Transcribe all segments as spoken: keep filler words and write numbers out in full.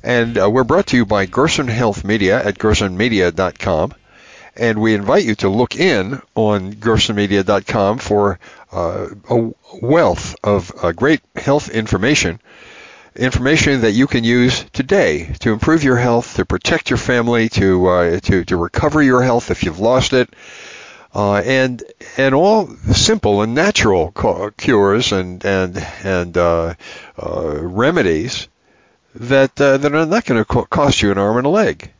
and uh, we're brought to you by Gerson Health Media at gerson media dot com, and we invite you to look in on gerson media dot com for uh, a wealth of uh, great health information, information that you can use today to improve your health, to protect your family, to uh, to, to recover your health if you've lost it. Uh, and and all simple and natural cures and and and uh, uh, remedies that uh, that are not going to co- cost you an arm and a leg,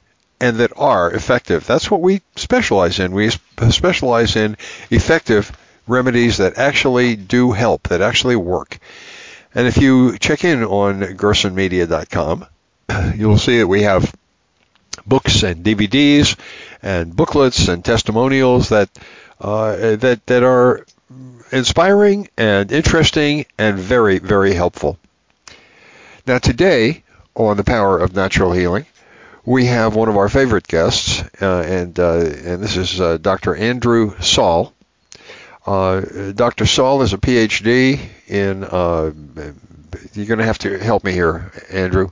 and that are effective. That's what we specialize in. We specialize in effective remedies that actually do help, that actually work. And if you check in on gerson media dot com, you'll see that we have books and D V Ds and booklets and testimonials that uh, that that are inspiring and interesting and very, very helpful. Now today on The Power of Natural Healing, we have one of our favorite guests, uh, and uh, and this is uh, Doctor Andrew Saul. Uh, Doctor Saul is a P H D in. Uh, you're going to have to help me here, Andrew.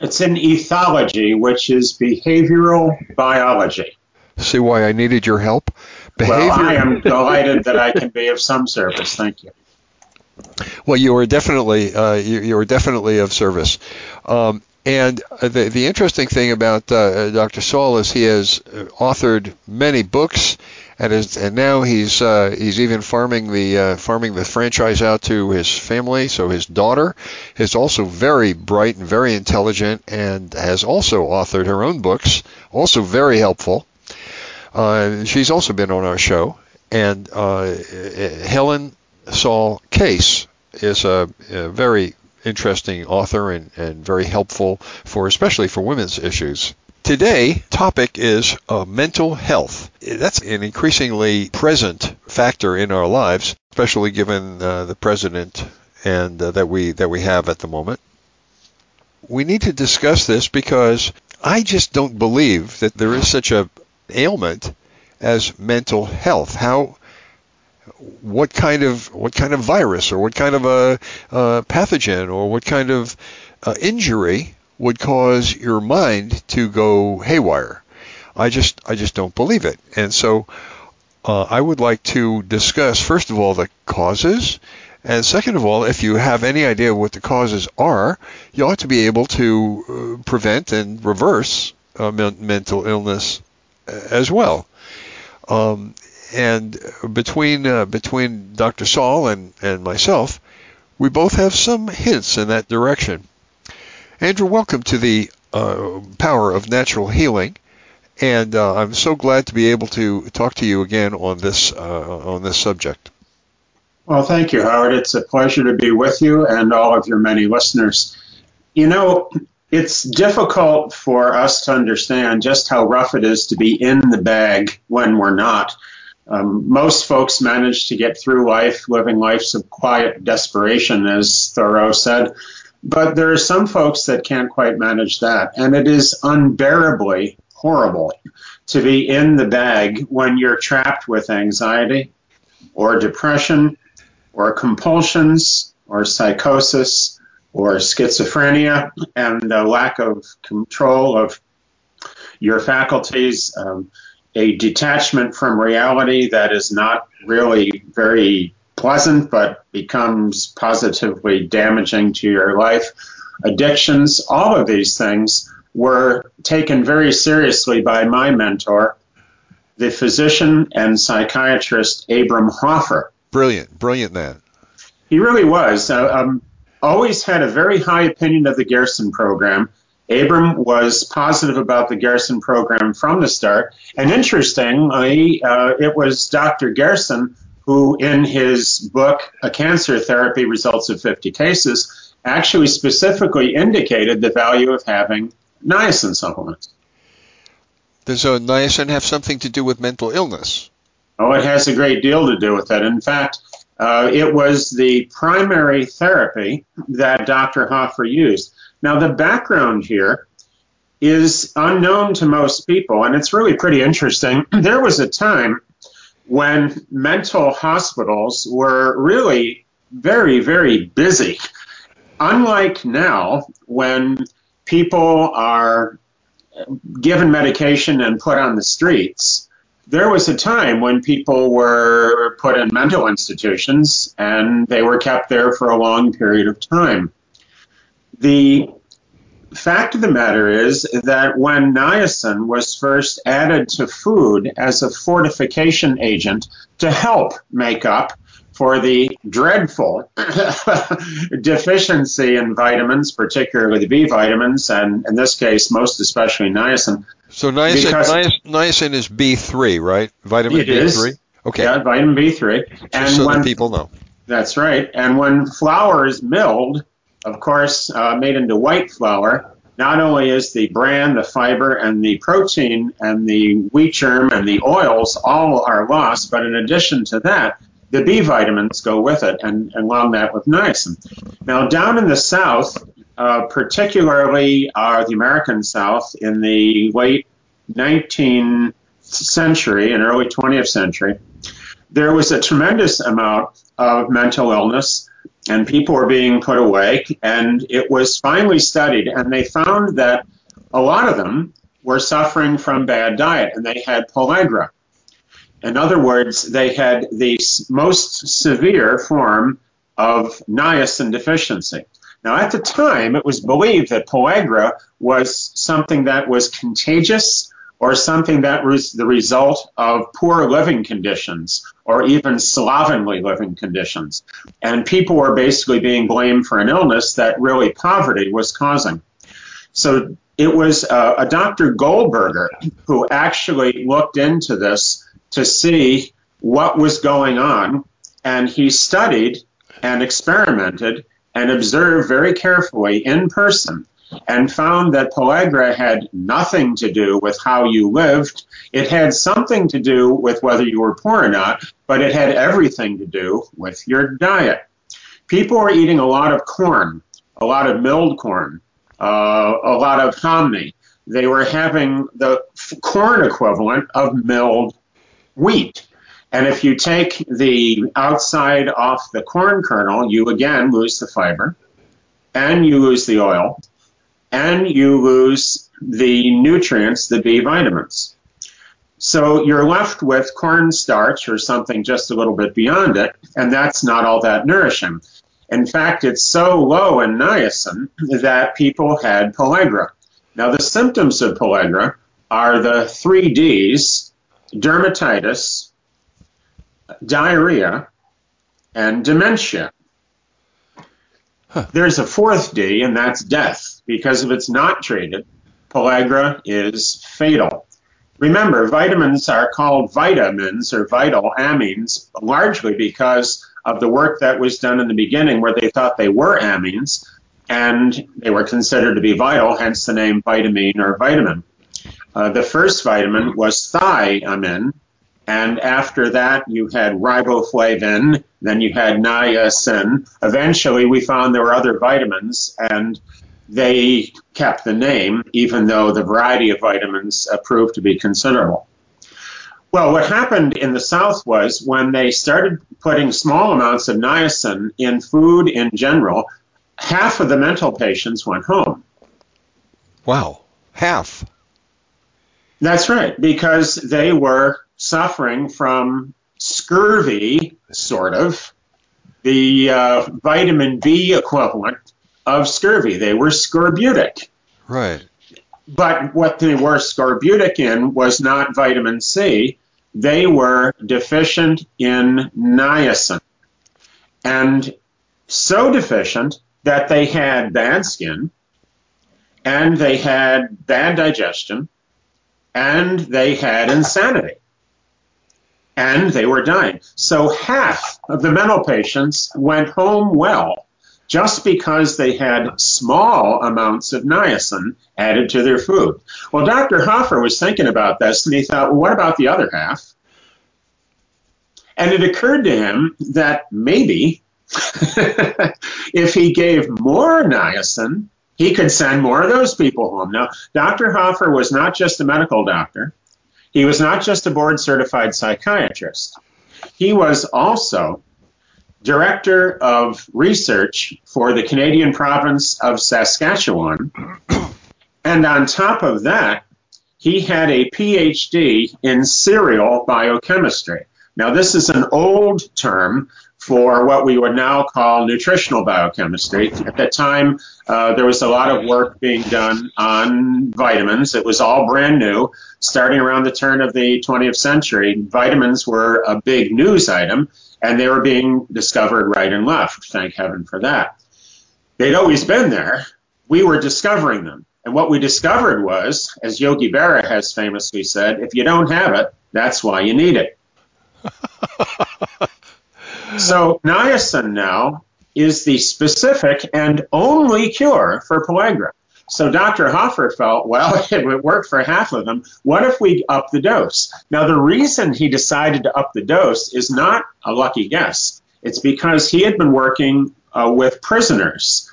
It's in ethology, which is behavioral biology. See why I needed your help? Behavior- well, I am delighted that I can be of some service. Thank you. Well, you are definitely uh, you, you are definitely of service. Um, and the the interesting thing about uh, Doctor Saul is he has authored many books, and is and now he's uh, he's even farming the uh, farming the franchise out to his family. So his daughter is also very bright and very intelligent, and has also authored her own books, also very helpful. Uh, she's also been on our show, and uh, Helen Saul Case is a, a very interesting author and, and very helpful for especially for women's issues. Today, topic is uh, mental health. That's an increasingly present factor in our lives, especially given uh, the president and uh, that we that we have at the moment. We need to discuss this because I just don't believe that there is such a ailment as mental health. How, what kind of what kind of virus or what kind of a, a pathogen or what kind of uh, injury would cause your mind to go haywire? I just I just don't believe it. And so uh, I would like to discuss, first of all, the causes. And second of all, if you have any idea what the causes are, you ought to be able to uh, prevent and reverse uh, men- mental illness as well. Um, and between uh, between Doctor Saul and, and myself, we both have some hints in that direction. Andrew, welcome to the uh, Power of Natural Healing, and uh, I'm so glad to be able to talk to you again on this uh, on this subject. Well, thank you, Howard. It's a pleasure to be with you and all of your many listeners. You know, it's difficult for us to understand just how rough it is to be in the bag when we're not. Um, most folks manage to get through life living lives of quiet desperation, as Thoreau said. But there are some folks that can't quite manage that, and it is unbearably horrible to be in the bag when you're trapped with anxiety or depression or compulsions or psychosis or schizophrenia and the lack of control of your faculties, um, a detachment from reality that is not really very pleasant, but becomes positively damaging to your life. Addictions, all of these things were taken very seriously by my mentor, the physician and psychiatrist Abram Hoffer. Brilliant, brilliant man. He really was. Uh, um, always had a very high opinion of the Gerson program. Abram was positive about the Gerson program from the start. And interestingly, uh, it was Doctor Gerson who in his book, A Cancer Therapy, Results of fifty Cases, actually specifically indicated the value of having niacin supplements. Does uh, niacin have something to do with mental illness? Oh, it has a great deal to do with that. In fact, uh, it was the primary therapy that Doctor Hoffer used. Now, the background here is unknown to most people, and it's really pretty interesting. There was a time when mental hospitals were really very, very busy. Unlike now, when people are given medication and put on the streets, there was a time when people were put in mental institutions and they were kept there for a long period of time. The fact of the matter is that when niacin was first added to food as a fortification agent to help make up for the dreadful deficiency in vitamins, particularly the B vitamins, and in this case, most especially niacin. So niacin, niacin is B three, right? Vitamin it B three? Is. Okay. Yeah, vitamin B three. And so when, that people know. That's right. And when flour is milled, of course, uh, made into white flour, not only is the bran, the fiber, and the protein, and the wheat germ, and the oils all are lost, but in addition to that, the B vitamins go with it, and along that with niacin. Now, down in the South, uh, particularly uh, the American South, in the late nineteenth century and early twentieth century, there was a tremendous amount of mental illness, and people were being put away, and it was finally studied, and they found that a lot of them were suffering from bad diet, and they had pellagra. In other words, they had the most severe form of niacin deficiency. Now, at the time, it was believed that pellagra was something that was contagious or something that was the result of poor living conditions or even slovenly living conditions. And people were basically being blamed for an illness that really poverty was causing. So it was uh, a Doctor Goldberger who actually looked into this to see what was going on, and he studied and experimented and observed very carefully in person and found that pellagra had nothing to do with how you lived. It had something to do with whether you were poor or not, but it had everything to do with your diet. People were eating a lot of corn, a lot of milled corn, uh, a lot of hominy. They were having the corn equivalent of milled wheat. And if you take the outside off the corn kernel, you again lose the fiber, and you lose the oil, and you lose the nutrients, the B vitamins. So you're left with cornstarch or something just a little bit beyond it, and that's not all that nourishing. In fact, it's so low in niacin that people had pellagra. Now, the symptoms of pellagra are the three Ds: dermatitis, diarrhea, and dementia. Huh. There's a fourth D, and that's death, because if it's not treated, pellagra is fatal. Remember, vitamins are called vitamins or vital amines, largely because of the work that was done in the beginning where they thought they were amines, and they were considered to be vital, hence the name vitamine or vitamin. Uh, the first vitamin was thiamine, and after that you had riboflavin, then you had niacin. Eventually we found there were other vitamins, and they kept the name, even though the variety of vitamins proved to be considerable. Well, what happened in the South was when they started putting small amounts of niacin in food in general, half of the mental patients went home. Wow, half. That's right, because they were suffering from scurvy, sort of, the uh, vitamin B equivalent of scurvy. They were scorbutic. Right. But what they were scorbutic in was not vitamin C. They were deficient in niacin, and so deficient that they had bad skin, and they had bad digestion, and they had insanity, and they were dying. So half of the mental patients went home well just because they had small amounts of niacin added to their food. Well, Doctor Hoffer was thinking about this, and he thought, well, what about the other half? And it occurred to him that maybe if he gave more niacin, he could send more of those people home. Now, Doctor Hoffer was not just a medical doctor. He was not just a board-certified psychiatrist. He was also director of research for the Canadian province of Saskatchewan. And on top of that, he had a P H D in cereal biochemistry. Now, this is an old term for what we would now call nutritional biochemistry. At that time, uh, there was a lot of work being done on vitamins. It was all brand new. Starting around the turn of the twentieth century, vitamins were a big news item, and they were being discovered right and left. Thank heaven for that. They'd always been there. We were discovering them. And what we discovered was, as Yogi Berra has famously said, if you don't have it, that's why you need it. So niacin now is the specific and only cure for pellagra. So Doctor Hoffer felt, well, it would work for half of them. What if we up the dose? Now, the reason he decided to up the dose is not a lucky guess. It's because he had been working uh, with prisoners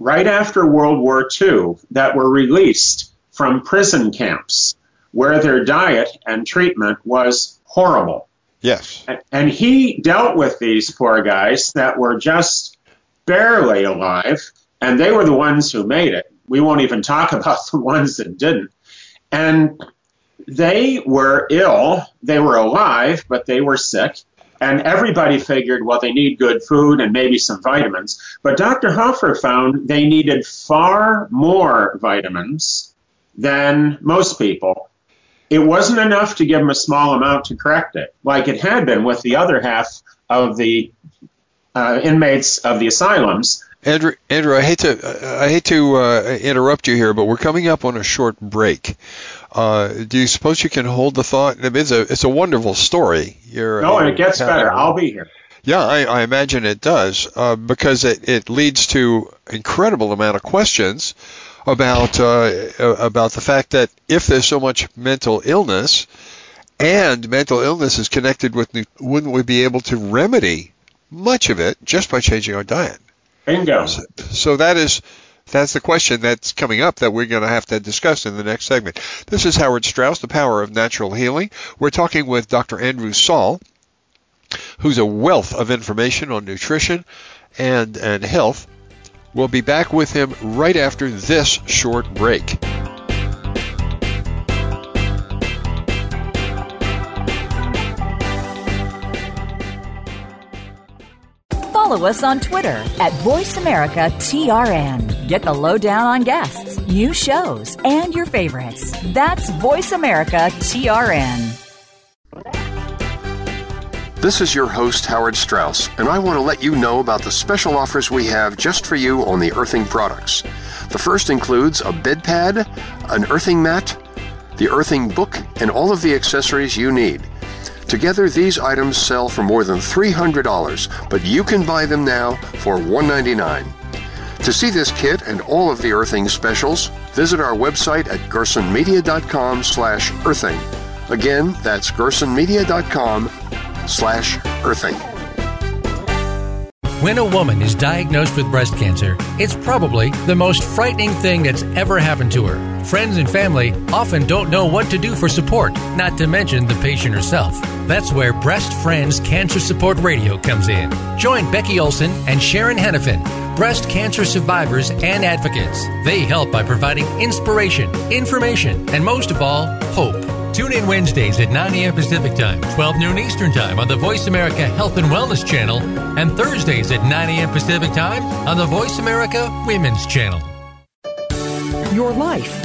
right after World War Two that were released from prison camps where their diet and treatment was horrible. Yes. And he dealt with these poor guys that were just barely alive, and they were the ones who made it. We won't even talk about the ones that didn't. And they were ill. They were alive, but they were sick. And everybody figured, well, they need good food and maybe some vitamins. But Doctor Hoffer found they needed far more vitamins than most people. It wasn't enough to give them a small amount to correct it, like it had been with the other half of the uh, inmates of the asylums. Andrew, Andrew, I hate to, I hate to uh, interrupt you here, but we're coming up on a short break. Uh, do you suppose you can hold the thought? It's a, it's a wonderful story. You're, no, and it gets uh, better. I'll be here. Yeah, I, I imagine it does, uh, because it, it leads to incredible amount of questions about uh, about the fact that if there's so much mental illness, and mental illness is connected with, wouldn't we be able to remedy much of it just by changing our diet? Bingo. So, so that is, that's the question that's coming up that we're going to have to discuss in the next segment. This is Howard Strauss, The Power of Natural Healing. We're talking with Doctor Andrew Saul, who's a wealth of information on nutrition and, and health. We'll be back with him right after this short break. Follow us on Twitter at Voice America T R N. Get the lowdown on guests, new shows, and your favorites. That's Voice America T R N. This is your host, Howard Strauss, and I want to let you know about the special offers we have just for you on the earthing products. The first includes a bed pad, an earthing mat, the earthing book, and all of the accessories you need. Together, these items sell for more than three hundred dollars, but you can buy them now for one hundred ninety-nine dollars. To see this kit and all of the earthing specials, visit our website at gersonmedia.com slash earthing. Again, that's gersonmedia.com slash earthing. When a woman is diagnosed with breast cancer, it's probably the most frightening thing that's ever happened to her. Friends and family often don't know what to do for support, not to mention the patient herself. That's where Breast Friends Cancer Support Radio comes in. Join Becky Olson and Sharon Hennepin, breast cancer survivors and advocates. They help by providing inspiration, information, and most of all, hope. Tune in Wednesdays at nine a.m. Pacific Time, twelve noon Eastern Time on the Voice America Health and Wellness Channel, and Thursdays at nine a.m. Pacific Time on the Voice America Women's Channel. Your life,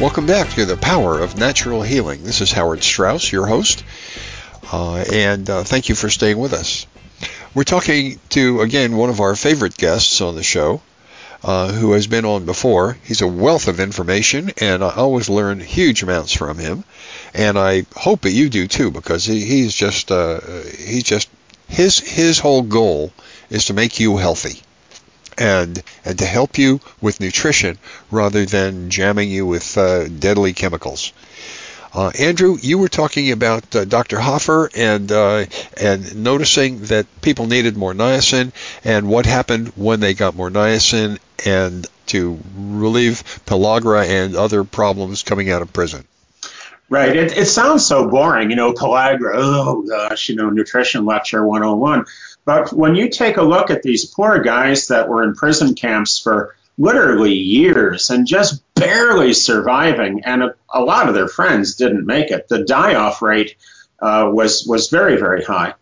Welcome back to The Power of Natural Healing. This is Howard Strauss, your host, uh, and uh, thank you for staying with us. We're talking to, again, one of our favorite guests on the show, uh, who has been on before. He's a wealth of information, and I always learn huge amounts from him, and I hope that you do too, because he, he's just, uh, he's just, his his whole goal is to make you healthy. And, and to help you with nutrition rather than jamming you with uh, deadly chemicals. Uh, Andrew, you were talking about uh, Doctor Hoffer and uh, and noticing that people needed more niacin and what happened when they got more niacin and to relieve pellagra and other problems coming out of prison. Right. It, it sounds so boring, you know, pellagra, oh gosh, you know, nutrition lecture one oh one. But when you take a look at these poor guys that were in prison camps for literally years and just barely surviving, and a, a lot of their friends didn't make it, the die-off rate uh, was, was very, very high.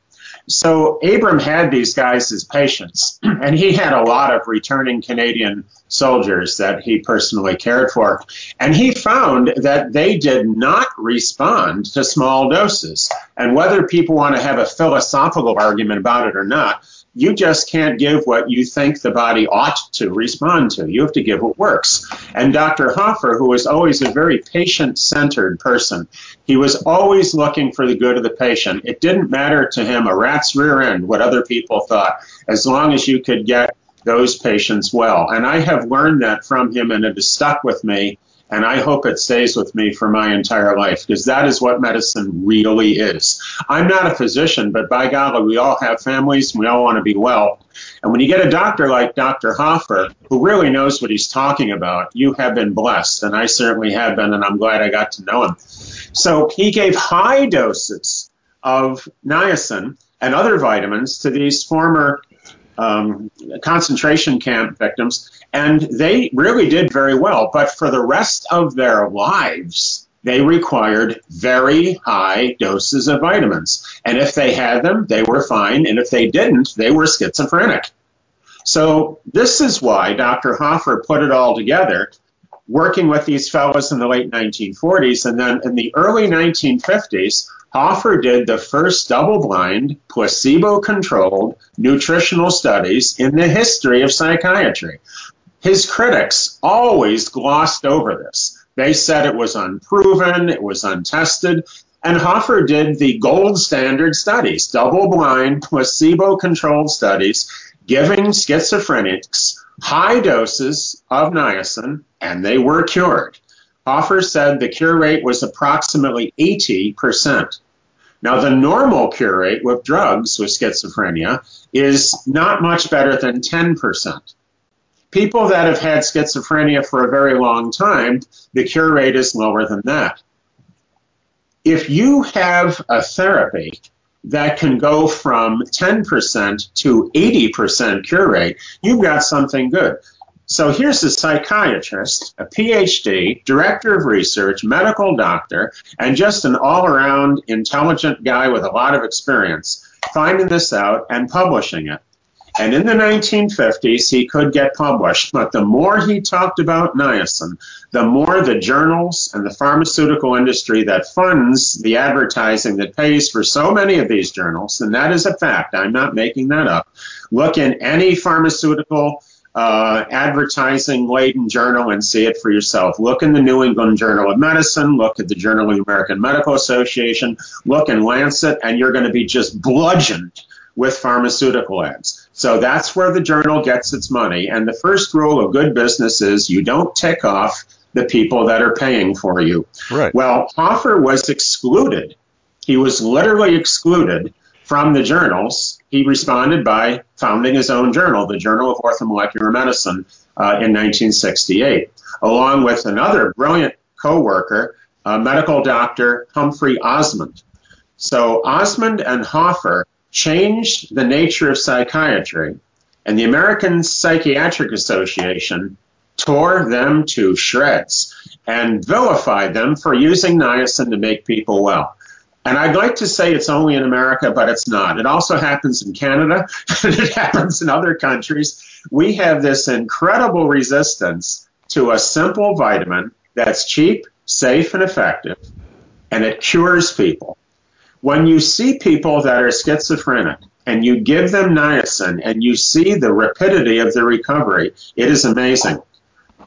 So Abram had these guys as patients, and he had a lot of returning Canadian soldiers that he personally cared for. And he found that they did not respond to small doses. And whether people want to have a philosophical argument about it or not, you just can't give what you think the body ought to respond to. You have to give what works. And Doctor Hoffer, who was always a very patient-centered person, he was always looking for the good of the patient. It didn't matter to him a rat's rear end what other people thought, as long as you could get those patients well. And I have learned that from him, and it has stuck with me, and I hope it stays with me for my entire life, because that is what medicine really is. I'm not a physician, but by golly, we all have families, and we all want to be well. And when you get a doctor like Doctor Hoffer, who really knows what he's talking about, you have been blessed, and I certainly have been, and I'm glad I got to know him. So he gave high doses of niacin and other vitamins to these former Um, concentration camp victims, and they really did very well. But for the rest of their lives, they required very high doses of vitamins. And if they had them, they were fine. And if they didn't, they were schizophrenic. So this is why Doctor Hoffer put it all together, working with these fellows in the late nineteen forties. And then in the early nineteen fifties, Hoffer did the first double-blind, placebo-controlled nutritional studies in the history of psychiatry. His critics always glossed over this. They said it was unproven, it was untested, and Hoffer did the gold standard studies, double-blind, placebo-controlled studies, giving schizophrenics high doses of niacin, and they were cured. Hoffer said the cure rate was approximately eighty percent. Now, the normal cure rate with drugs with schizophrenia is not much better than ten percent. People that have had schizophrenia for a very long time, the cure rate is lower than that. If you have a therapy that can go from ten percent to eighty percent cure rate, you've got something good. So here's a psychiatrist, a P H D, director of research, medical doctor, and just an all-around intelligent guy with a lot of experience, finding this out and publishing it. And in the nineteen fifties, he could get published, but the more he talked about niacin, the more the journals and the pharmaceutical industry that funds the advertising that pays for so many of these journals, and that is a fact, I'm not making that up, look in any pharmaceutical Uh, advertising-laden journal and see it for yourself. Look in the New England Journal of Medicine, look at the Journal of the American Medical Association, look in Lancet, and you're going to be just bludgeoned with pharmaceutical ads. So that's where the journal gets its money. And the first rule of good business is you don't tick off the people that are paying for you. Right. Well, Hoffer was excluded. He was literally excluded from the journals. He responded by founding his own journal, the Journal of Orthomolecular Medicine, uh, in nineteen sixty-eight, along with another brilliant co-worker, uh, medical doctor Humphrey Osmond. So Osmond and Hoffer changed the nature of psychiatry, and the American Psychiatric Association tore them to shreds and vilified them for using niacin to make people well. And I'd like to say it's only in America, but it's not. It also happens in Canada, and it happens in other countries. We have this incredible resistance to a simple vitamin that's cheap, safe, and effective, and it cures people. When you see people that are schizophrenic and you give them niacin and you see the rapidity of the recovery, it is amazing.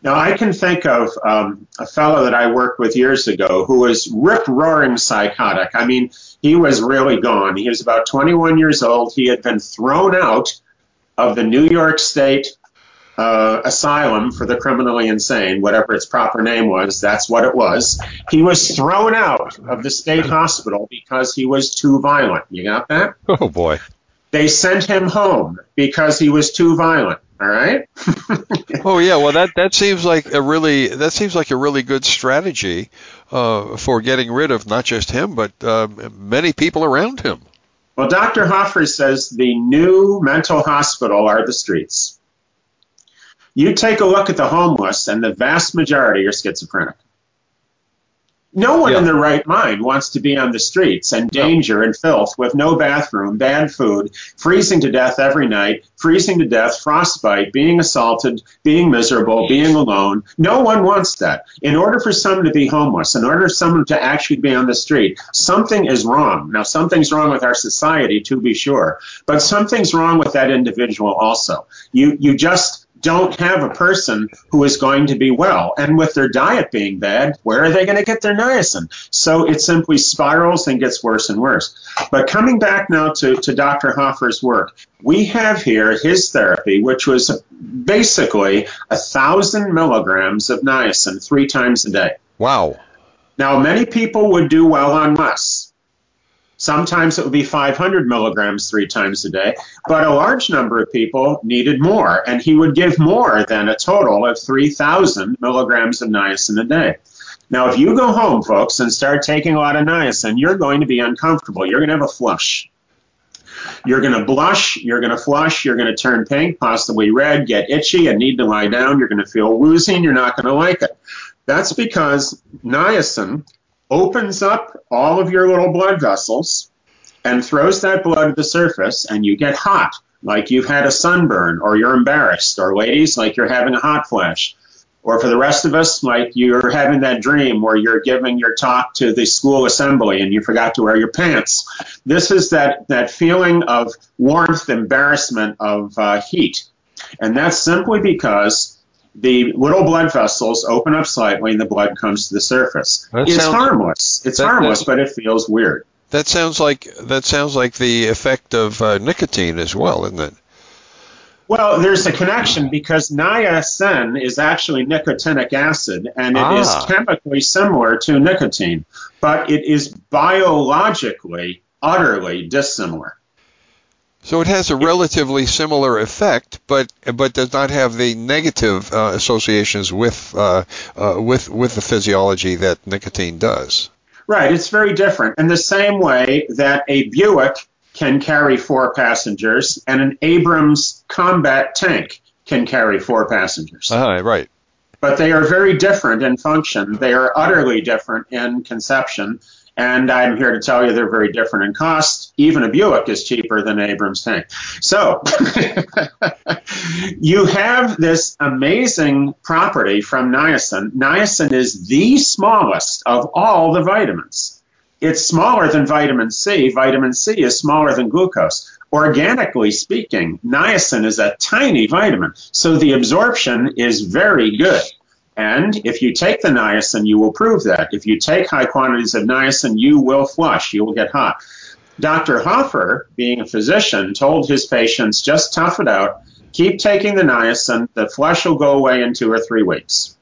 Now, I can think of um, a fellow that I worked with years ago who was rip-roaring psychotic. I mean, he was really gone. He was about twenty-one years old. He had been thrown out of the New York State uh, Asylum for the Criminally Insane, whatever its proper name was. That's what it was. He was thrown out of the state hospital because he was too violent. You got that? Oh, boy. They sent him home because he was too violent. All right. Oh yeah. Well, that, that seems like a really that seems like a really good strategy uh, for getting rid of not just him but uh, many people around him. Well, Doctor Hoffer says the new mental hospital are the streets. You take a look at the homeless, and the vast majority are schizophrenic. No one yeah. in their right mind wants to be on the streets and danger and filth with no bathroom, bad food, freezing to death every night, freezing to death, frostbite, being assaulted, being miserable, being alone. No one wants that. In order for someone to be homeless, in order for someone to actually be on the street, something is wrong. Now, something's wrong with our society, to be sure, but something's wrong with that individual also. You, you just... don't have a person who is going to be well. And with their diet being bad, where are they going to get their niacin? So it simply spirals and gets worse and worse. But coming back now to, to Doctor Hoffer's work, we have here his therapy, which was basically one thousand milligrams of niacin three times a day. Wow. Now, many people would do well on less. Sometimes it would be five hundred milligrams three times a day, but a large number of people needed more, and he would give more than a total of three thousand milligrams of niacin a day. Now, if you go home, folks, and start taking a lot of niacin, you're going to be uncomfortable. You're going to have a flush. You're going to blush, you're going to flush, you're going to turn pink, possibly red, get itchy, and need to lie down. You're going to feel woozy, and you're not going to like it. That's because niacin opens up all of your little blood vessels and throws that blood to the surface, and you get hot, like you've had a sunburn, or you're embarrassed, or ladies, like you're having a hot flash, or for the rest of us, like you're having that dream where you're giving your talk to the school assembly and you forgot to wear your pants. This is that, that feeling of warmth, embarrassment, of uh, heat, and that's simply because the little blood vessels open up slightly and the blood comes to the surface. That it's sounds, harmless. It's that, harmless, that, but it feels weird. That sounds like that sounds like the effect of uh, nicotine as well, isn't it? Well, there's a connection because niacin is actually nicotinic acid, and it ah. is chemically similar to nicotine, but it is biologically utterly dissimilar. So it has a relatively similar effect, but but does not have the negative uh, associations with uh, uh, with with the physiology that nicotine does. Right, it's very different. In the same way that a Buick can carry four passengers, and an Abrams combat tank can carry four passengers. Uh-huh, right. But they are very different in function. They are utterly different in conception. And I'm here to tell you they're very different in cost. Even a Buick is cheaper than an Abrams tank. So you have this amazing property from niacin. Niacin is the smallest of all the vitamins. It's smaller than vitamin C. Vitamin C is smaller than glucose. Organically speaking, niacin is a tiny vitamin. So the absorption is very good. And if you take the niacin, you will prove that. If you take high quantities of niacin, you will flush. You will get hot. Doctor Hoffer, being a physician, told his patients, just tough it out. Keep taking the niacin. The flush will go away in two or three weeks.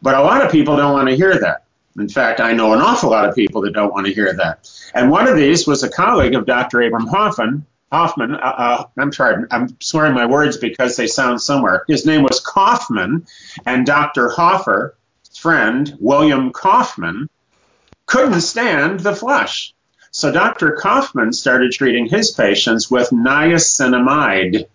But a lot of people don't want to hear that. In fact, I know an awful lot of people that don't want to hear that. And one of these was a colleague of Doctor Abram Hoffer. Hoffman, uh, uh, I'm sorry, I'm swearing my words because they sound somewhere. His name was Kaufman, and Doctor Hoffer's friend, William Kaufman, couldn't stand the flush. So Doctor Kaufman started treating his patients with niacinamide.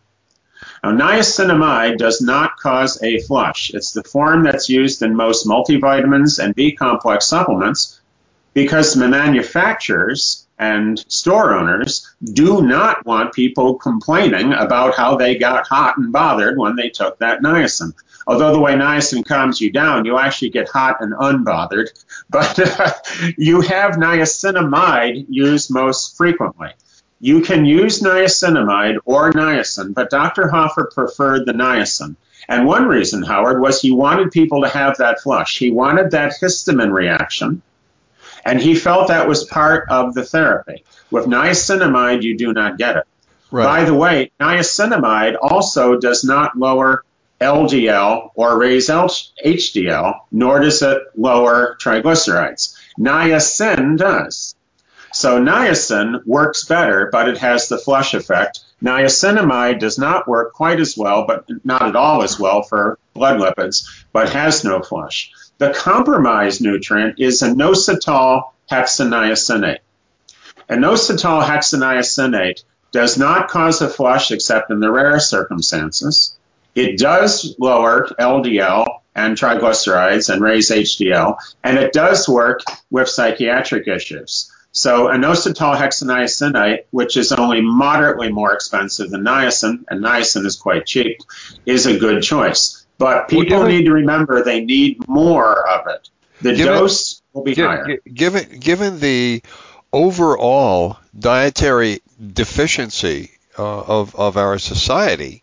Now, niacinamide does not cause a flush. It's the form that's used in most multivitamins and B-complex supplements because the manufacturers and store owners do not want people complaining about how they got hot and bothered when they took that niacin. Although the way niacin calms you down, you actually get hot and unbothered. But uh, you have niacinamide used most frequently. You can use niacinamide or niacin, but Doctor Hoffer preferred the niacin. And one reason, Howard, was he wanted people to have that flush. He wanted that histamine reaction, and he felt that was part of the therapy. With niacinamide, you do not get it. Right. By the way, niacinamide also does not lower L D L or raise H D L, nor does it lower triglycerides. Niacin does. So niacin works better, but it has the flush effect. Niacinamide does not work quite as well, but not at all as well for blood lipids, but has no flush. The compromised nutrient is inositol hexaniacinate. Inositol hexaniacinate does not cause a flush except in the rare circumstances. It does lower L D L and triglycerides and raise H D L, and it does work with psychiatric issues. So inositol hexaniacinate, which is only moderately more expensive than niacin, and niacin is quite cheap, is a good choice. But people well, given, need to remember they need more of it. The given, dose will be given, higher. Given, given the overall dietary deficiency uh, of, of our society,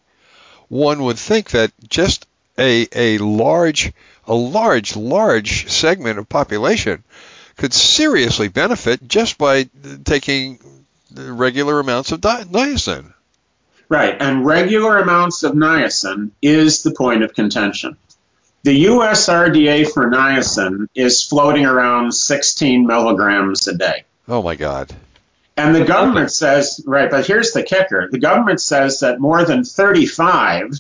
one would think that just a a large a large large segment of population could seriously benefit just by taking regular amounts of di- niacin. Right, and regular amounts of niacin is the point of contention. The U S R D A for niacin is floating around sixteen milligrams a day. Oh my God. And the government says, right, but here's the kicker. The government says that more than thirty-five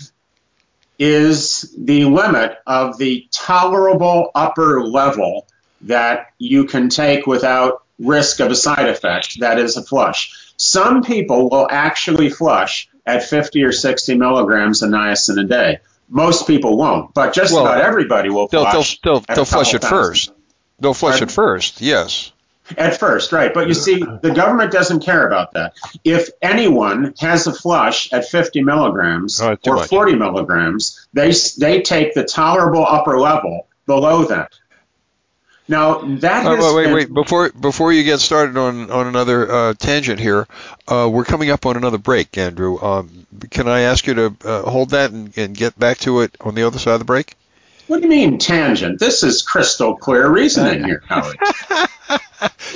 is the limit of the tolerable upper level that you can take without risk of a side effect, that is a flush. Some people will actually flush at fifty or sixty milligrams of niacin a day. Most people won't, but just well, about everybody will they'll, flush. They'll, they'll, they'll flush it first. They'll flush Pardon? it first, yes. At first, right. But you see, the government doesn't care about that. If anyone has a flush at fifty milligrams oh, or forty milligrams, they they take the tolerable upper level below that. Now, that oh, is... Wait, been- wait, before before you get started on, on another uh, tangent here, uh, we're coming up on another break, Andrew. Um, can I ask you to uh, hold that and, and get back to it on the other side of the break? What do you mean tangent? This is crystal clear reasoning here, Howard.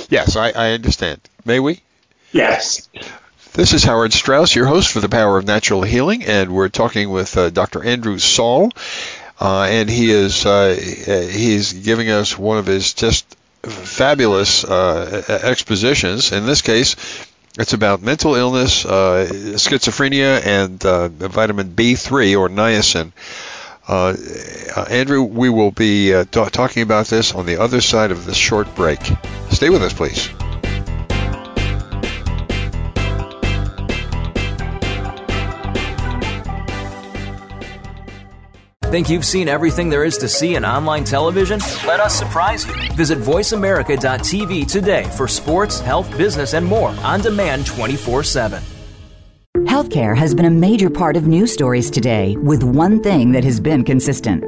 Yes, I, I understand. May we? Yes. This is Howard Strauss, your host for The Power of Natural Healing, and we're talking with uh, Doctor Andrew Saul, uh, and he is uh, he's giving us one of his just fabulous uh, expositions. In this case, it's about mental illness, uh, schizophrenia, and uh, vitamin B three or niacin. Uh, Andrew, we will be uh, t- talking about this on the other side of this short break. Stay with us, please. Think you've seen everything there is to see in online television? Let us surprise you. Visit voice america dot t v today for sports, health, business, and more on demand twenty-four seven. Healthcare has been a major part of news stories today, with one thing that has been consistent: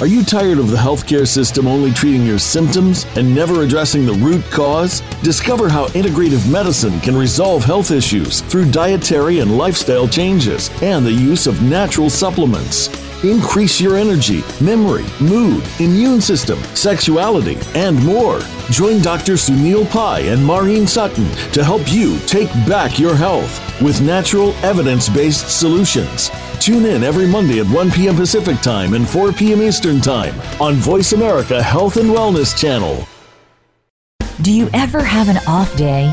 Are you tired of the healthcare system only treating your symptoms and never addressing the root cause? Discover how integrative medicine can resolve health issues through dietary and lifestyle changes and the use of natural supplements. increase your energy, memory, mood, immune system, sexuality, and more. Join Doctor Sunil Pai and Maureen Sutton to help you take back your health with natural, evidence-based solutions. Tune in every Monday at one p.m. Pacific Time and four p.m. Eastern Time on Voice America Health and Wellness Channel. Do you ever have an off day?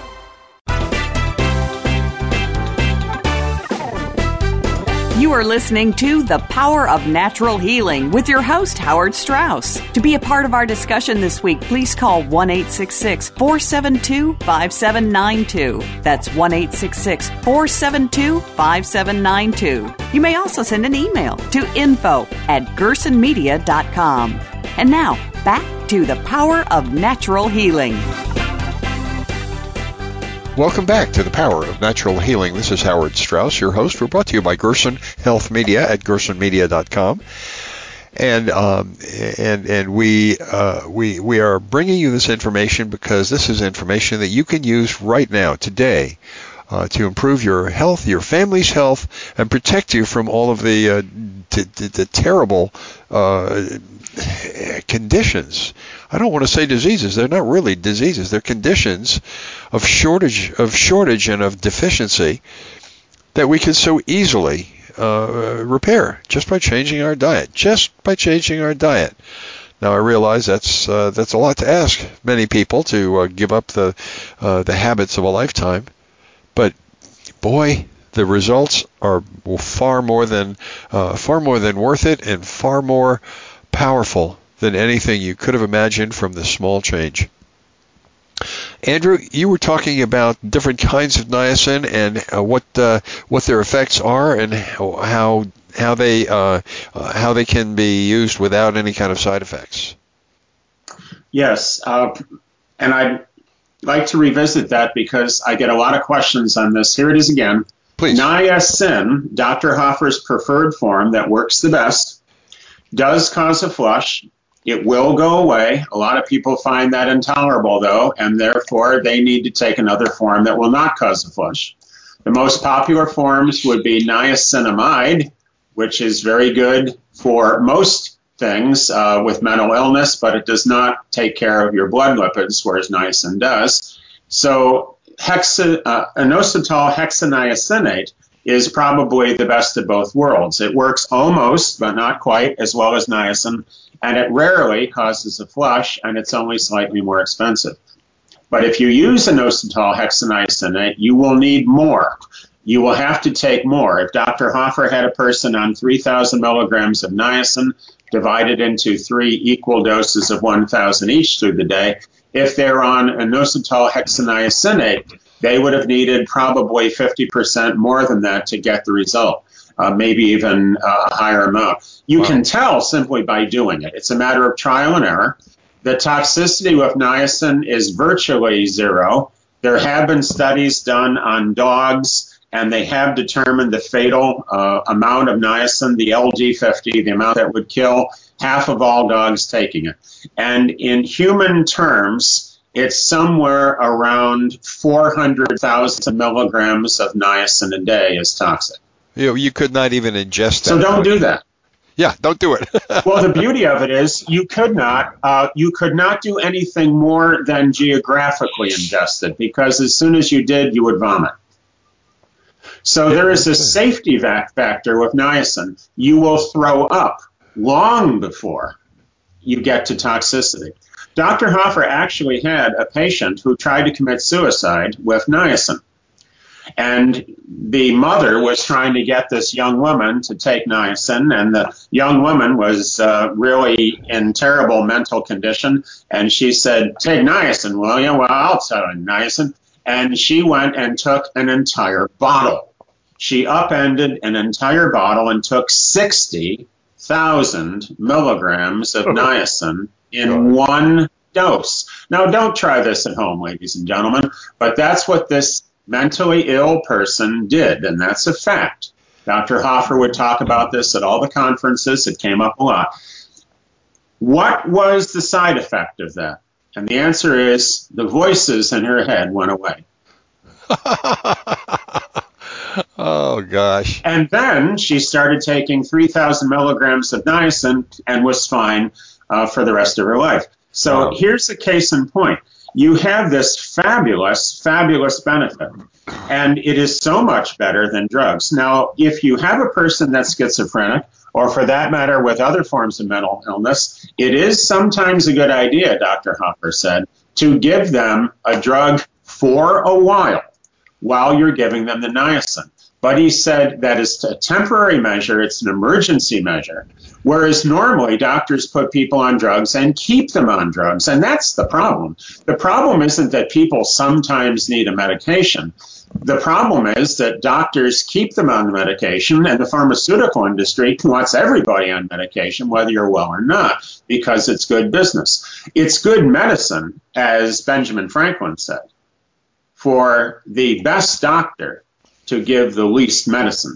You are listening to The Power of Natural Healing with your host, Howard Strauss. To be a part of our discussion this week, please call one eight six six, four seven two, five seven nine two. That's one eight six six, four seven two, five seven nine two. You may also send an email to info at gerson media dot com. And now, back to The Power of Natural Healing. Welcome back to The Power of Natural Healing. This is Howard Strauss, your host. We're brought to you by Gerson Health Media at gerson media dot com. And um, and and we uh, we we are bringing you this information because this is information that you can use right now, today, uh, to improve your health, your family's health, and protect you from all of the uh, t- t- the terrible uh, conditions. I don't want to say diseases. They're not really diseases. They're conditions of shortage of shortage and of deficiency that we can so easily uh, repair just by changing our diet. Just by changing our diet. Now I realize that's uh, that's a lot to ask many people to uh, give up the uh, the habits of a lifetime, but boy, the results are far more than uh, far more than worth it, and far more powerful than anything you could have imagined from this small change. Andrew, you were talking about different kinds of niacin and uh, what uh, what their effects are, and how how they uh, uh, how they can be used without any kind of side effects. Yes, uh, and I'd like to revisit that because I get a lot of questions on this. Here it is again. Please. Niacin, Doctor Hoffer's preferred form that works the best, does cause a flush. It will go away. A lot of people find that intolerable, though, and therefore they need to take another form that will not cause a flush. The most popular forms would be niacinamide, which is very good for most things uh, with mental illness, but it does not take care of your blood lipids, whereas niacin does. So hexa, uh, inositol hexaniacinate is probably the best of both worlds. It works almost, but not quite, as well as niacin, and it rarely causes a flush, and it's only slightly more expensive. But if you use inositol hexaniacinate, you will need more. You will have to take more. If Doctor Hoffer had a person on three thousand milligrams of niacin divided into three equal doses of one thousand each through the day, if they're on inositol hexaniacinate, they would have needed probably fifty percent more than that to get the result, uh, maybe even a higher amount. You wow. can tell simply by doing it. It's a matter of trial and error. The toxicity with niacin is virtually zero. There have been studies done on dogs, and they have determined the fatal uh, amount of niacin, the L D fifty, the amount that would kill half of all dogs taking it. And in human terms, it's somewhere around four hundred thousand milligrams of niacin a day is toxic. You know, you could not even ingest that. So don't do that. Yeah, don't do it. Well, the beauty of it is you could not uh, you could not do anything more than geographically ingest it, because as soon as you did, you would vomit. So there is a safety factor with niacin. You will throw up long before you get to toxicity. Doctor Hoffer actually had a patient who tried to commit suicide with niacin. And the mother was trying to get this young woman to take niacin, and the young woman was uh, really in terrible mental condition. And she said, "Take niacin, will you?" "Well, I'll tell you, niacin." And she went and took an entire bottle. she upended an entire bottle and took sixty thousand milligrams of niacin in one dose. Now, don't try this at home, ladies and gentlemen, but that's what this mentally ill person did, and that's a fact. Doctor Hoffer would talk about this at all the conferences. It came up a lot. What was the side effect of that? And the answer is the voices in her head went away. Oh, gosh. And then she started taking three thousand milligrams of niacin and was fine uh, for the rest of her life. So oh. here's the case in point. You have this fabulous, fabulous benefit, and it is so much better than drugs. Now, if you have a person that's schizophrenic, or for that matter with other forms of mental illness, it is sometimes a good idea, Doctor Hopper said, to give them a drug for a while, while you're giving them the niacin. But he said that is a temporary measure, it's an emergency measure, whereas normally doctors put people on drugs and keep them on drugs, and that's the problem. The problem isn't that people sometimes need a medication. The problem is that doctors keep them on the medication, and the pharmaceutical industry wants everybody on medication, whether you're well or not, because it's good business. It's good medicine, as Benjamin Franklin said, for the best doctor to give the least medicine.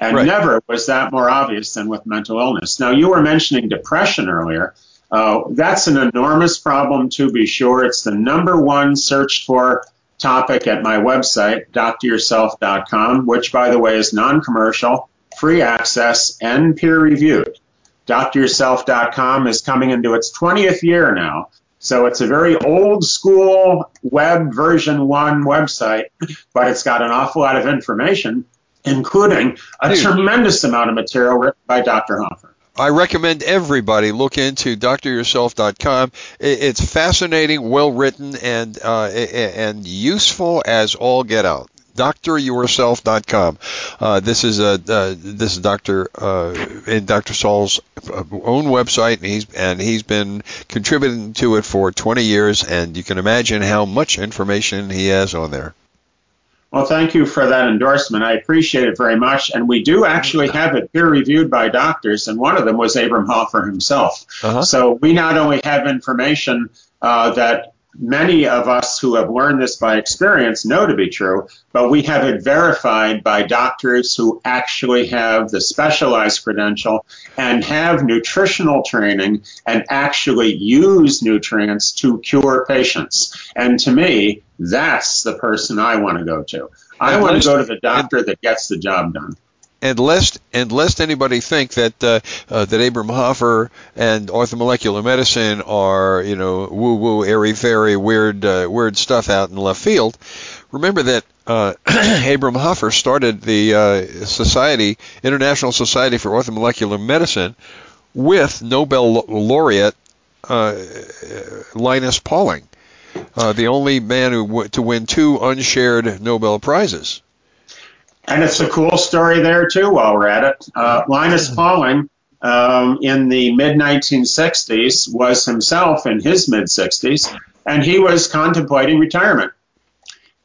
And right. never was that more obvious than with mental illness. Now, you were mentioning depression earlier. Uh, that's an enormous problem, to be sure. It's the number one searched for topic at my website, doctor yourself dot com, which, by the way, is non-commercial, free access, and peer-reviewed. doctor yourself dot com is coming into its twentieth year now. So it's a very old-school web version one website, but it's got an awful lot of information, including a Dude. tremendous amount of material written by Doctor Hoffer. I recommend everybody look into doctor yourself dot com. It's fascinating, well-written, and uh, and useful as all get out. doctor yourself dot com. Uh, this is a uh, this is Doctor Uh, in Doctor Saul's own website, and he's and he's been contributing to it for twenty years, and you can imagine how much information he has on there. Well, thank you for that endorsement. I appreciate it very much, and we do actually have it peer-reviewed by doctors, and one of them was Abram Hoffer himself. Uh-huh. So we not only have information uh, that many of us who have learned this by experience know to be true, but we have it verified by doctors who actually have the specialized credential and have nutritional training and actually use nutrients to cure patients. And to me, that's the person I want to go to. I want to go to the doctor that gets the job done. And lest, and lest anybody think that uh, uh, that Abram Hoffer and orthomolecular medicine are, you know, woo-woo, airy-fairy, weird, uh, weird stuff out in left field, remember that uh, Abram Hoffer started the uh, Society, International Society for Orthomolecular Medicine, with Nobel laureate uh, Linus Pauling, uh, the only man who w- to win two unshared Nobel Prizes. And it's a cool story there, too, while we're at it. Uh, Linus Pauling, um, in the mid nineteen sixties, was himself in his mid sixties, and he was contemplating retirement,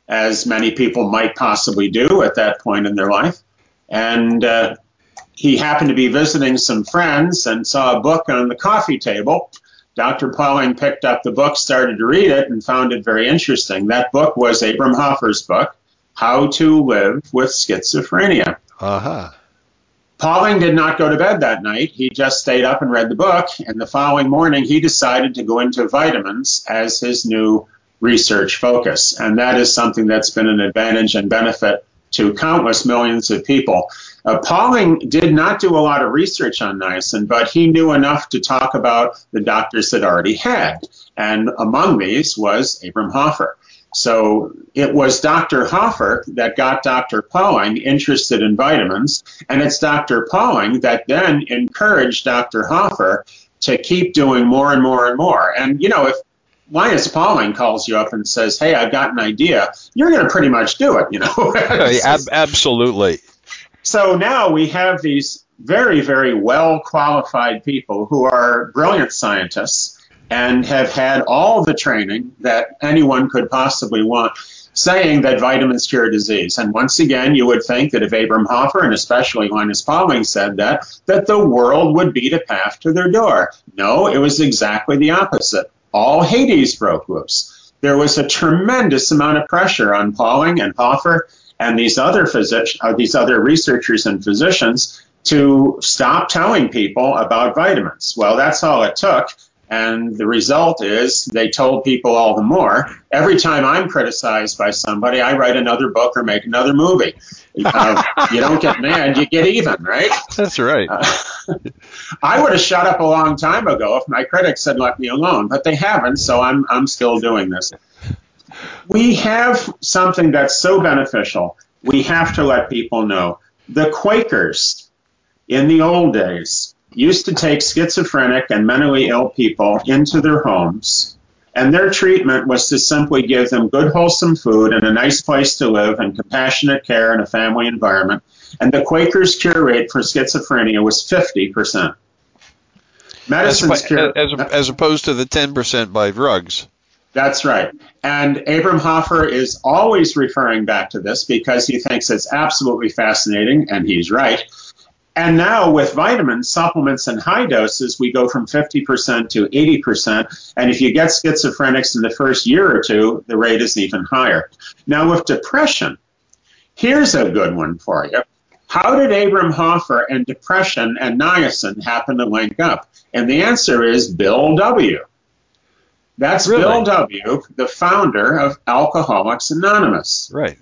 as many people might possibly do at that point in their life. And uh, he happened to be visiting some friends and saw a book on the coffee table. Doctor Pauling picked up the book, started to read it, and found it very interesting. That book was Abram Hoffer's book, How to Live with Schizophrenia. Uh-huh. Pauling did not go to bed that night. He just stayed up and read the book, and the following morning he decided to go into vitamins as his new research focus, and that is something that's been an advantage and benefit to countless millions of people. Uh, Pauling did not do a lot of research on niacin, but he knew enough to talk about the doctors that already had, and among these was Abram Hoffer. So it was Doctor Hoffer that got Doctor Pauling interested in vitamins, and it's Doctor Pauling that then encouraged Doctor Hoffer to keep doing more and more and more. And, you know, if Linus Pauling calls you up and says, hey, I've got an idea, you're going to pretty much do it, you know. Ab- absolutely. So now we have these very, very well-qualified people who are brilliant scientists and have had all the training that anyone could possibly want. saying that vitamins cure disease. And once again, you would think that if Abram Hoffer and especially Linus Pauling said that, that the world would beat a path to their door. No, it was exactly the opposite. All Hades broke loose. There was a tremendous amount of pressure on Pauling and Hoffer and these other physici- uh, these other researchers and physicians to stop telling people about vitamins. Well, that's all it took. And the result is they told people all the more. Every time I'm criticized by somebody, I write another book or make another movie. Uh, you don't get mad, you get even, right? That's right. Uh, I would have shut up a long time ago if my critics had left me alone, but they haven't, so I'm I'm still doing this. We have something that's so beneficial. We have to let people know. The Quakers in the old days used to take schizophrenic and mentally ill people into their homes, and their treatment was to simply give them good, wholesome food and a nice place to live and compassionate care and a family environment. And the Quakers' cure rate for schizophrenia was fifty percent. Medicine's cure, as, as opposed to the ten percent by drugs. That's right. And Abram Hoffer is always referring back to this because he thinks it's absolutely fascinating, and he's right. And now with vitamins, supplements, and high doses, we go from fifty percent to eighty percent. And if you get schizophrenics in the first year or two, the rate is even higher. Now with depression, here's a good one for you. How did Abram Hoffer and depression and niacin happen to link up? And the answer is Bill W. That's really? Bill W., the founder of Alcoholics Anonymous. Right.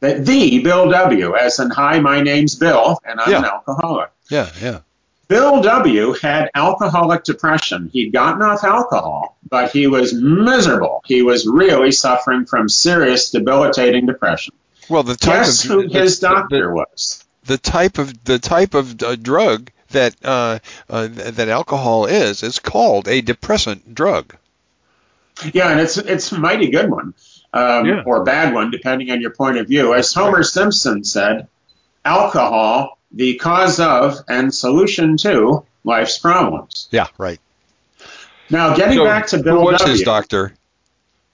The, the Bill W., as in, hi, my name's Bill, and I'm yeah. an alcoholic. Yeah, yeah. Bill W. had alcoholic depression. He'd gotten off alcohol, but he was miserable. He was really suffering from serious, debilitating depression. Well, the type Guess of, who the, his doctor the, the, was? The type of the type of uh, drug that uh, uh, that alcohol is is called a depressant drug. Yeah, and it's it's a mighty good one. Um, yeah. Or bad one, depending on your point of view. As Homer Simpson said, alcohol, the cause of and solution to life's problems. Yeah, right. Now, getting so, back to Bill what's W. What's his doctor?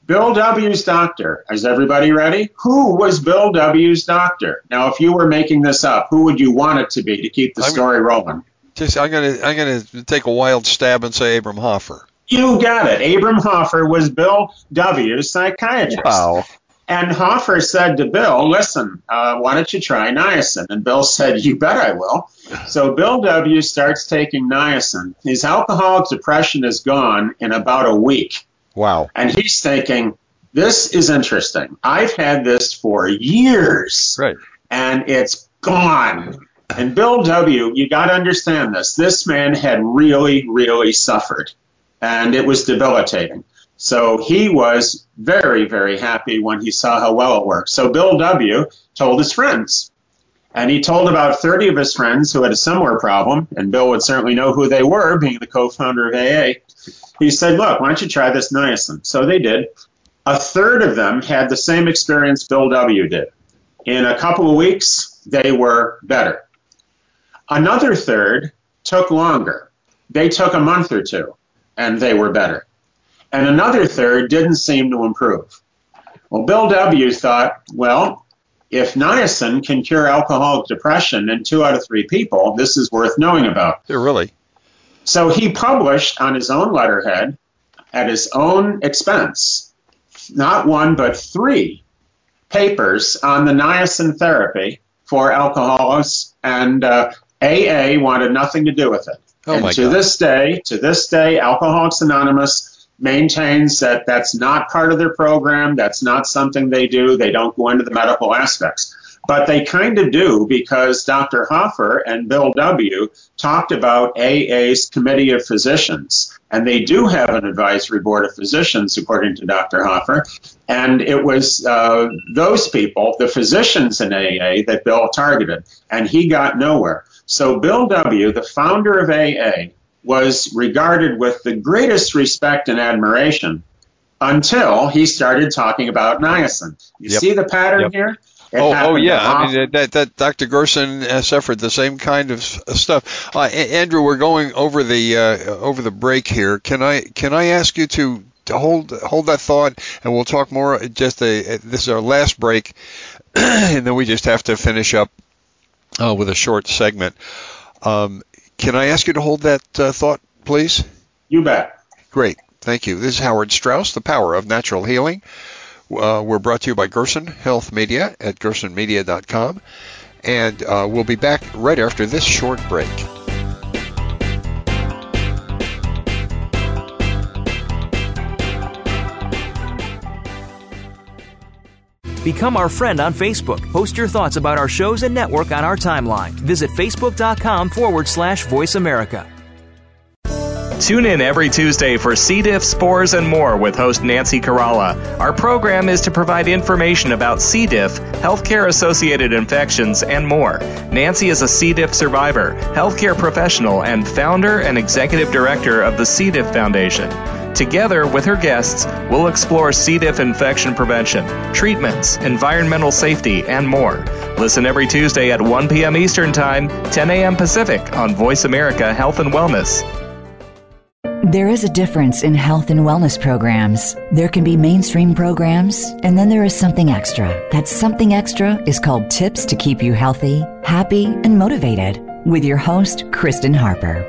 Bill W.'s doctor. Is everybody ready? Who was Bill W.'s doctor? Now, if you were making this up, who would you want it to be to keep the I'm, story rolling? Just, I'm going to I'm gonna take a wild stab and say Abram Hoffer. You got it. Abram Hoffer was Bill W.'s psychiatrist. Wow. And Hoffer said to Bill, listen, uh, why don't you try niacin? And Bill said, you bet I will. So Bill W. starts taking niacin. His alcoholic depression is gone in about a week. Wow. And he's thinking, this is interesting. I've had this for years. Right. And it's gone. And Bill W., you got to understand this. This man had really, really suffered. And it was debilitating. So he was very, very happy when he saw how well it worked. So Bill W. told his friends. And he told about thirty of his friends who had a similar problem, and Bill would certainly know who they were, being the co-founder of A A. He said, look, why don't you try this niacin? So they did. A third of them had the same experience Bill W. did. In a couple of weeks, they were better. Another third took longer. They took a month or two. And they were better. And another third didn't seem to improve. Well, Bill W. thought, well, if niacin can cure alcoholic depression in two out of three people, this is worth knowing about. Yeah, really? So he published on his own letterhead, at his own expense, not one but three papers on the niacin therapy for alcoholics, and uh, A A wanted nothing to do with it. Oh and to God. this day, to this day, Alcoholics Anonymous maintains that that's not part of their program. That's not something they do. They don't go into the medical aspects. But they kind of do because Doctor Hoffer and Bill W. talked about A A's Committee of Physicians. And they do have an advisory board of physicians, according to Doctor Hoffer. And it was uh, those people, the physicians in A A, that Bill targeted. And he got nowhere. So Bill W., the founder of A A, was regarded with the greatest respect and admiration until he started talking about niacin. You yep. see the pattern yep. here? It oh, oh, yeah. I mean, that, that Doctor Gerson suffered the same kind of stuff. Uh, Andrew, we're going over the uh, over the break here. Can I can I ask you to hold hold that thought, and we'll talk more. Just a, this is our last break, and then we just have to finish up uh, with a short segment. Um, can I ask you to hold that uh, thought, please? You bet. Great. Thank you. This is Howard Strauss, The Power of Natural Healing. Uh, we're brought to you by Gerson Health Media at gerson media dot com, and uh, we'll be back right after this short break. Become our friend on Facebook. Post your thoughts about our shows and network on our timeline. Visit facebook.com forward slash Voice America. Tune in every Tuesday for C. diff, spores, and more with host Nancy Kerala. Our program is to provide information about C. diff, healthcare-associated infections, and more. Nancy is a C. diff survivor, healthcare professional, and founder and executive director of the C. diff Foundation. Together with her guests, we'll explore C. diff infection prevention, treatments, environmental safety, and more. Listen every Tuesday at one p.m. Eastern Time, ten a.m. Pacific on Voice America Health and Wellness. There is a difference in health and wellness programs. There can be mainstream programs, and then there is something extra. That something extra is called tips to keep you healthy, happy, and motivated with your host, Kristen Harper.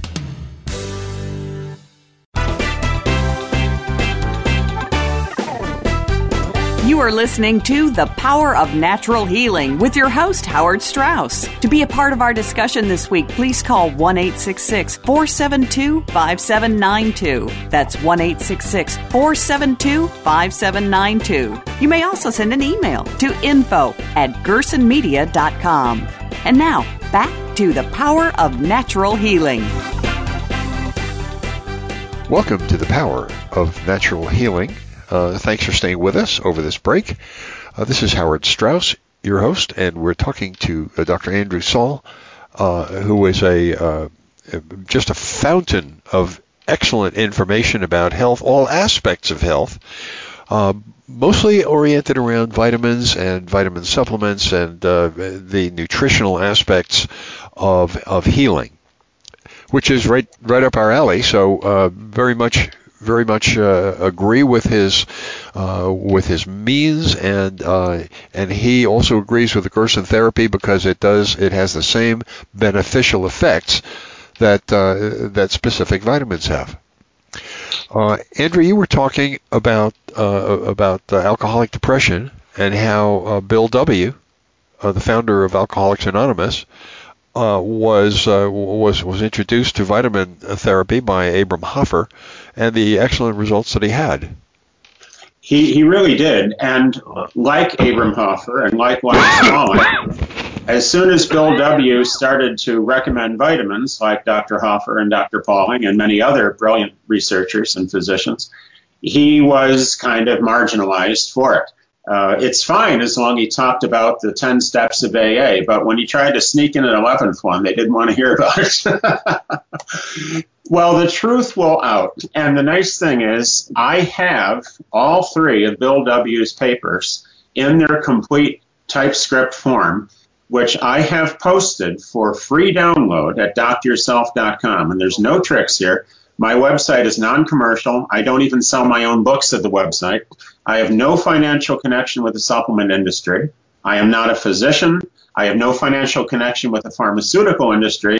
You are listening to The Power of Natural Healing with your host, Howard Strauss. To be a part of our discussion this week, please call one eight six six, four seven two, five seven nine two. That's one eight six six, four seven two, five seven nine two. You may also send an email to info at gerson media dot com. And now, back to The Power of Natural Healing. Welcome to The Power of Natural Healing. Uh, thanks for staying with us over this break. Uh, this is Howard Strauss, your host, and we're talking to uh, Doctor Andrew Saul, uh, who is a uh, just a fountain of excellent information about health, all aspects of health, uh, mostly oriented around vitamins and vitamin supplements and uh, the nutritional aspects of of healing, which is right right up our alley. So uh, very much. Very much uh, agree with his uh, with his means, and uh, and he also agrees with the Gerson therapy because it does it has the same beneficial effects that uh, that specific vitamins have. Uh, Andrew, you were talking about uh, about uh, alcoholic depression and how uh, Bill W, uh, the founder of Alcoholics Anonymous, Uh, was uh, was was introduced to vitamin therapy by Abram Hoffer, and the excellent results that he had. He he really did, and like Abram Hoffer and like Linus Pauling, as soon as Bill W. started to recommend vitamins, like Doctor Hoffer and Doctor Pauling and many other brilliant researchers and physicians, he was kind of marginalized for it. Uh, it's fine as long as he talked about the ten steps of A A, but when he tried to sneak in an eleventh one, they didn't want to hear about it. Well, the truth will out. And the nice thing is I have all three of Bill W.'s papers in their complete typescript form, which I have posted for free download at doctor yourself dot com. And there's no tricks here. My website is non-commercial. I don't even sell my own books at the website. I have no financial connection with the supplement industry. I am not a physician. I have no financial connection with the pharmaceutical industry.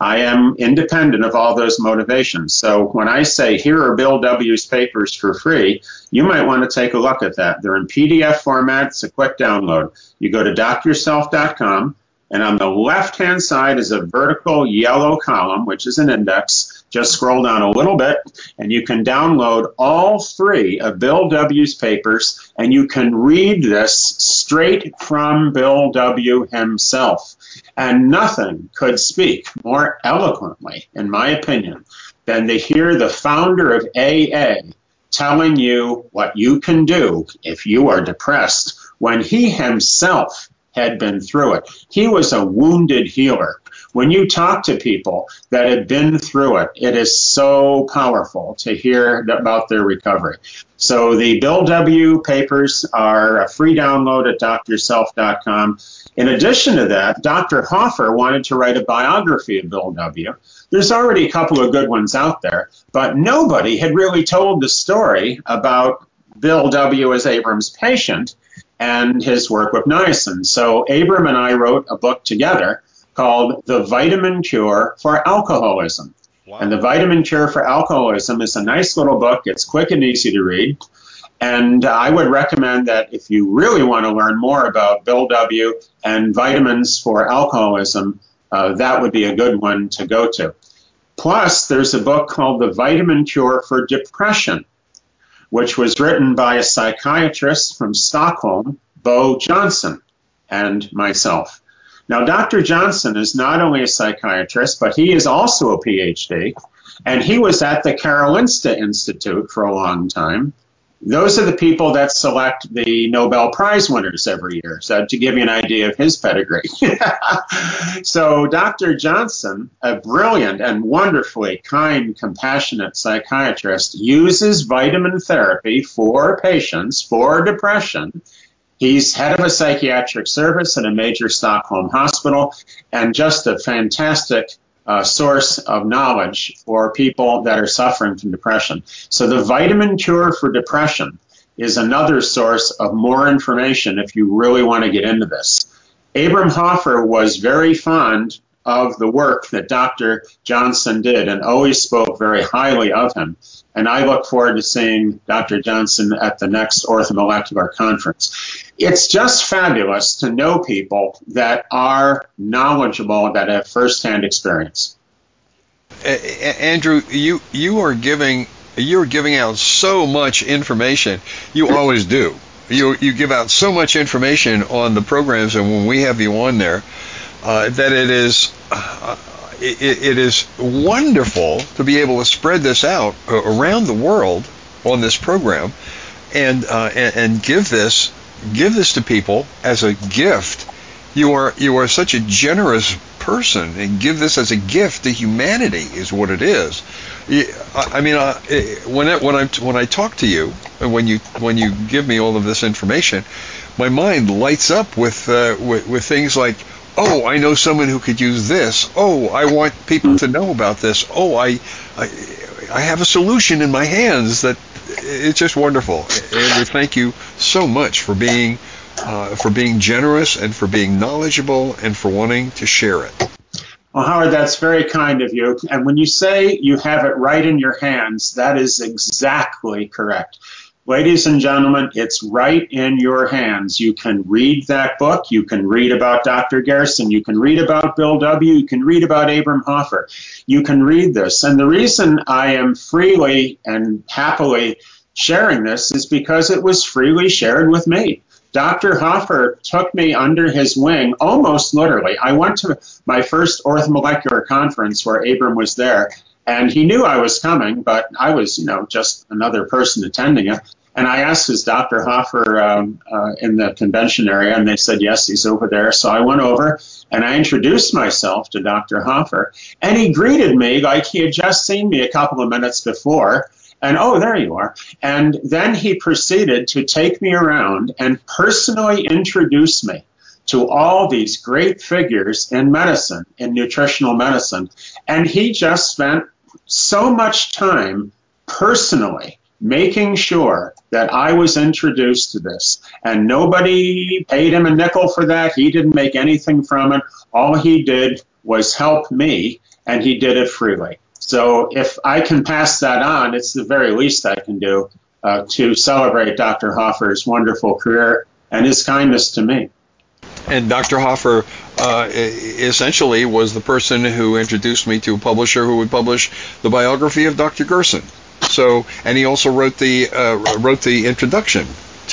I am independent of all those motivations. So when I say, here are Bill W.'s papers for free, you might want to take a look at that. They're in P D F format. It's a quick download. You go to doctor yourself dot com, and on the left-hand side is a vertical yellow column, which is an index. Just scroll down a little bit, and you can download all three of Bill W.'s papers, and you can read this straight from Bill W. himself. And nothing could speak more eloquently, in my opinion, than to hear the founder of A A telling you what you can do if you are depressed when he himself had been through it. He was a wounded healer. When you talk to people that have been through it, it is so powerful to hear about their recovery. So the Bill W. papers are a free download at doctor yourself dot com. In addition to that, Doctor Hoffer wanted to write a biography of Bill W. There's already a couple of good ones out there, but nobody had really told the story about Bill W. as Abram's patient and his work with niacin. So Abram and I wrote a book together called The Vitamin Cure for Alcoholism. Wow. And The Vitamin Cure for Alcoholism is a nice little book. It's quick and easy to read. And I would recommend that if you really want to learn more about Bill W. and vitamins for alcoholism, uh, that would be a good one to go to. Plus, there's a book called The Vitamin Cure for Depression, which was written by a psychiatrist from Stockholm, Bo Jonsson, and myself. Now, Doctor Jonsson is not only a psychiatrist, but he is also a P H D, and he was at the Karolinska Institute for a long time. Those are the people that select the Nobel Prize winners every year, so to give you an idea of his pedigree. So Doctor Jonsson, a brilliant and wonderfully kind, compassionate psychiatrist, uses vitamin therapy for patients for depression. He's head of a psychiatric service at a major Stockholm hospital, and just a fantastic Uh, source of knowledge for people that are suffering from depression. So the Vitamin Cure for Depression is another source of more information if you really want to get into this. Abram Hoffer was very fond of the work that Doctor Jonsson did and always spoke very highly of him. And I look forward to seeing Doctor Jonsson at the next Orthomolecular Conference. It's just fabulous to know people that are knowledgeable, that have firsthand experience. Andrew, you you are giving you're giving out so much information. You always do. You you give out so much information on the programs, and when we have you on there, uh, that it is. Uh, It, it is wonderful to be able to spread this out around the world on this program, and uh, and, and give this give this to people as a gift. You are you are such a generous person, and give this as a gift to humanity is what it is. I mean, I, when I, when I when I talk to you, when you when you give me all of this information, my mind lights up with uh, with, with things like, oh, I know someone who could use this. Oh, I want people to know about this. Oh, I, I, I have a solution in my hands that it's just wonderful. Andrew, thank you so much for being, uh, for being generous and for being knowledgeable and for wanting to share it. Well, Howard, that's very kind of you. And when you say you have it right in your hands, that is exactly correct. Ladies and gentlemen, it's right in your hands. You can read that book. You can read about Doctor Gerson. You can read about Bill W. You can read about Abram Hoffer. You can read this. And the reason I am freely and happily sharing this is because it was freely shared with me. Doctor Hoffer took me under his wing, almost literally. I went to my first orthomolecular conference where Abram was there. And he knew I was coming, but I was, you know, just another person attending it. And I asked, is Doctor Hoffer um, uh, in the convention area? And they said, yes, he's over there. So I went over and I introduced myself to Doctor Hoffer. And he greeted me like he had just seen me a couple of minutes before. And, oh, there you are. And then he proceeded to take me around and personally introduce me to all these great figures in medicine, in nutritional medicine. And he just spent so much time personally making sure that I was introduced to this. And nobody paid him a nickel for that. He didn't make anything from it. All he did was help me, and he did it freely. So if I can pass that on, it's the very least I can do uh, to celebrate Doctor Hoffer's wonderful career and his kindness to me. And Doctor Hoffer uh, essentially was the person who introduced me to a publisher who would publish the biography of Doctor Gerson. So, and he also wrote the uh, wrote the introduction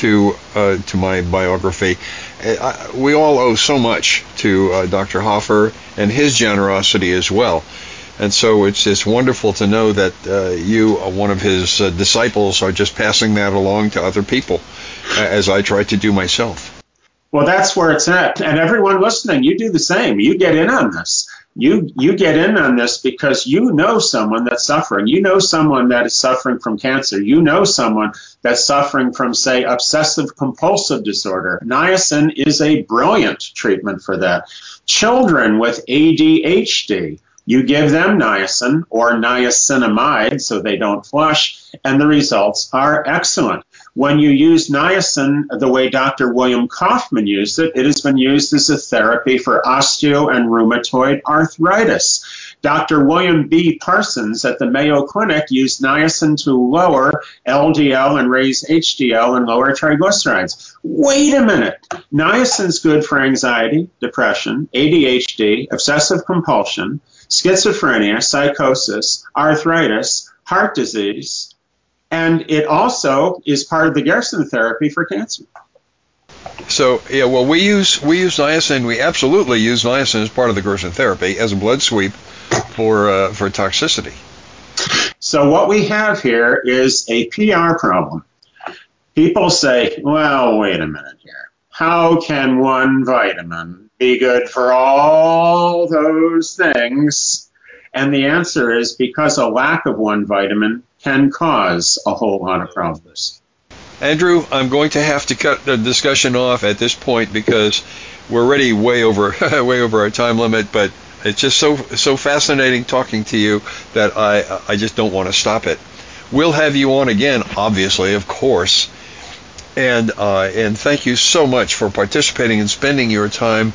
to uh, to my biography. I, we all owe so much to uh, Doctor Hoffer and his generosity as well. And so it's it's wonderful to know that uh, you, one of his uh, disciples, are just passing that along to other people, uh, as I try to do myself. Well, that's where it's at. And everyone listening, you do the same. You get in on this. You you get in on this because you know someone that's suffering. You know someone that is suffering from cancer. You know someone that's suffering from, say, obsessive compulsive disorder. Niacin is a brilliant treatment for that. Children with A D H D, you give them niacin or niacinamide so they don't flush, and the results are excellent. When you use niacin the way Doctor William Kaufman used it, it has been used as a therapy for osteo and rheumatoid arthritis. Doctor William B. Parsons at the Mayo Clinic used niacin to lower L D L and raise H D L and lower triglycerides. Wait a minute. Niacin's good for anxiety, depression, A D H D, obsessive compulsion, schizophrenia, psychosis, arthritis, heart disease, and it also is part of the Gerson therapy for cancer. So, yeah, well, we use we use niacin. We absolutely use niacin as part of the Gerson therapy as a blood sweep for uh, for toxicity. So what we have here is a P R problem. People say, well, wait a minute here. How can one vitamin be good for all those things? And the answer is because a lack of one vitamin can cause a whole lot of problems. Andrew, I'm going to have to cut the discussion off at this point because we're already way over way over our time limit, but it's just so so fascinating talking to you that I I just don't want to stop it. We'll have you on again, obviously, of course. And uh, and thank you so much for participating and spending your time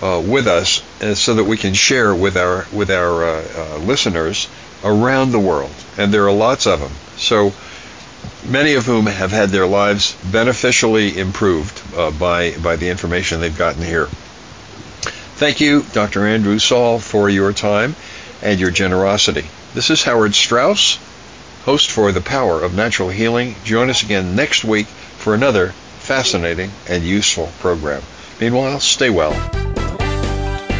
uh, with us, uh, so that we can share with our with our uh, uh, listeners around the world. And there are lots of them. So many of whom have had their lives beneficially improved uh, by by the information they've gotten here. Thank you, Doctor Andrew Saul, for your time and your generosity. This is Howard Strauss, host for The Power of Natural Healing. Join us again next week for another fascinating and useful program. Meanwhile, stay well.